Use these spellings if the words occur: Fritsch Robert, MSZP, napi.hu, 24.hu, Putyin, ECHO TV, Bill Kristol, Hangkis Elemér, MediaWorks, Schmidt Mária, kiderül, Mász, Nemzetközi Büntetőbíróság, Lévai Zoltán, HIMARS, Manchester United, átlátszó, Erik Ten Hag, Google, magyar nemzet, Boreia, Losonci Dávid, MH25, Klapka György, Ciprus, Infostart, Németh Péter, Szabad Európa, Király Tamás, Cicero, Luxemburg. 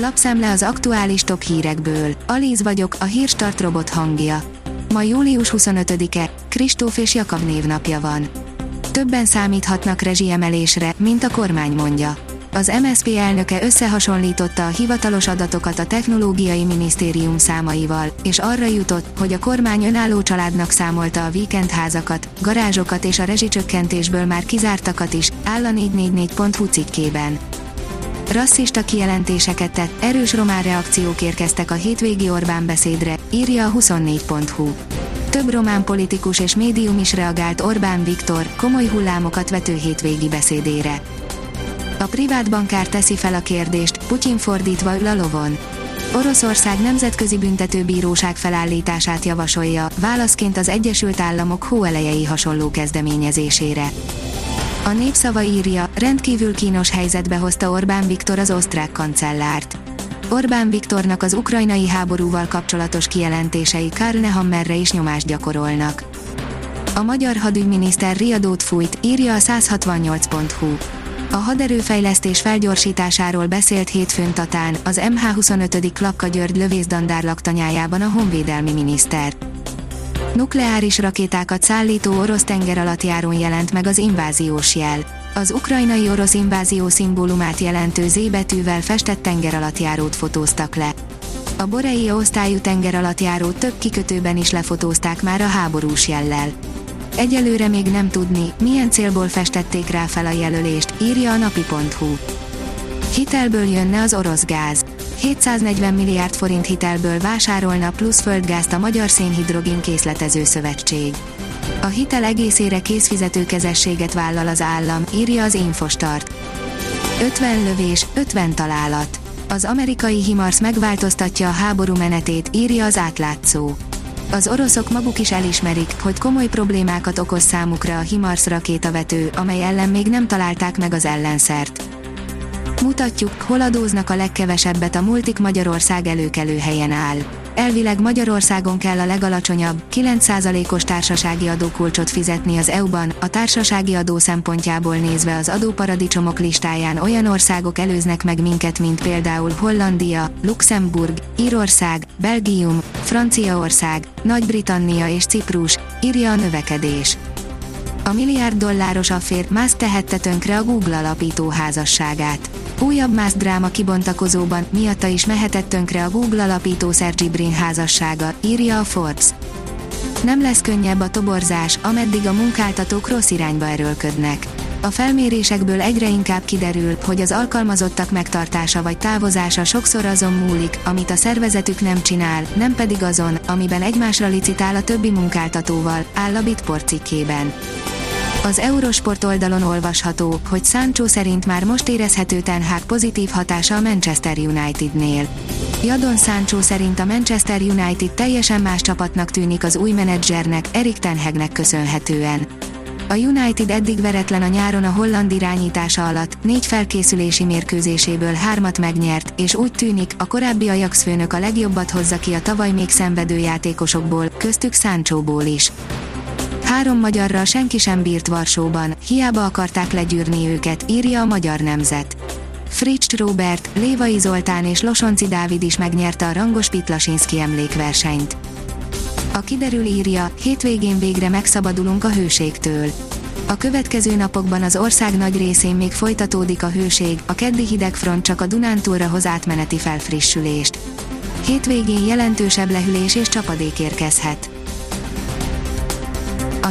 Lapszám le az aktuális top hírekből. Alíz vagyok, a Hírstart robot hangja. Ma július 25-e, Kristóf és Jakab névnapja van. Többen számíthatnak rezsiemelésre, mint a kormány mondja. Az MSZP elnöke összehasonlította a hivatalos adatokat a Technológiai Minisztérium számaival, és arra jutott, hogy a kormány önálló családnak számolta a víkendházakat, garázsokat és a rezsicsökkentésből már kizártakat is, áll a 444.hu cikkében. Rasszista kijelentéseket tett, erős román reakciók érkeztek a hétvégi Orbán beszédre, írja a 24.hu. Több román politikus és médium is reagált Orbán Viktor komoly hullámokat vető hétvégi beszédére. A privát bankár teszi fel a kérdést, Putyin fordítva ül a lovon. Oroszország Nemzetközi Büntetőbíróság felállítását javasolja, válaszként az Egyesült Államok hóelejei hasonló kezdeményezésére. A Népszava írja, rendkívül kínos helyzetbe hozta Orbán Viktor az osztrák kancellárt. Orbán Viktornak az ukrajnai háborúval kapcsolatos kijelentései Karl Nehammerre is nyomást gyakorolnak. A magyar hadügyminiszter riadót fújt, írja a 168.hu. A haderőfejlesztés felgyorsításáról beszélt hétfőn Tatán, az MH25. Klapka György lövészdandár laktanyájában a honvédelmi miniszter. Nukleáris rakétákat szállító orosz tengeralattjárón jelent meg az inváziós jel. Az ukrajnai orosz invázió szimbólumát jelentő Z betűvel festett tengeralattjárót fotóztak le. A Boreia osztályú tengeralattjárót több kikötőben is lefotózták már a háborús jellel. Egyelőre még nem tudni, milyen célból festették rá fel a jelölést, írja a napi.hu. Hitelből jönne az orosz gáz. 740 milliárd forint hitelből vásárolna plusz földgázt a Magyar Szénhidrogén Készletező Szövetség. A hitel egészére készfizető kezességet vállal az állam, írja az Infostart. 50 lövés, 50 találat. Az amerikai HIMARS megváltoztatja a háború menetét, írja az átlátszó. Az oroszok maguk is elismerik, hogy komoly problémákat okoz számukra a HIMARS rakétavető, amely ellen még nem találták meg az ellenszert. Mutatjuk, hol adóznak a legkevesebbet a multik. Magyarország előkelő helyen áll. Elvileg Magyarországon kell a legalacsonyabb, 9%-os társasági adókulcsot fizetni az EU-ban, a társasági adó szempontjából nézve az adóparadicsomok listáján olyan országok előznek meg minket, mint például Hollandia, Luxemburg, Írország, Belgium, Franciaország, Nagy-Britannia és Ciprus, írja a növekedés. A $1 milliárd affér, Mász tehette tönkre a Google alapító házasságát. Újabb Mász dráma kibontakozóban, miatta is mehetett tönkre a Google alapító Szergyi Brin házassága, írja a Forbes. Nem lesz könnyebb a toborzás, ameddig a munkáltatók rossz irányba erőlködnek. A felmérésekből egyre inkább kiderül, hogy az alkalmazottak megtartása vagy távozása sokszor azon múlik, amit a szervezetük nem csinál, nem pedig azon, amiben egymásra licitál a többi munkáltatóval, áll a Bitport cikkében. Az Eurosport oldalon olvasható, hogy Sancho szerint már most érezhető Ten Hag pozitív hatása a Manchester Unitednél. Jadon Sancho szerint a Manchester United teljesen más csapatnak tűnik az új menedzsernek, Erik Ten Hagnek köszönhetően. A United eddig veretlen a nyáron a holland irányítása alatt, 4 felkészülési mérkőzéséből 3-at megnyert, és úgy tűnik, a korábbi Ajax főnök a legjobbat hozza ki a tavaly még szenvedő játékosokból, köztük Sanchóból is. 3 magyarral senki sem bírt Varsóban, hiába akarták legyűrni őket, írja a Magyar Nemzet. Fritsch Robert, Lévai Zoltán és Losonci Dávid is megnyerte a rangos Pitlasinszky emlékversenyt. A kiderül írja, hétvégén végre megszabadulunk a hőségtől. A következő napokban az ország nagy részén még folytatódik a hőség, a keddi hidegfront csak a Dunántúlra hoz átmeneti felfrissülést. Hétvégén jelentősebb lehűlés és csapadék érkezhet. A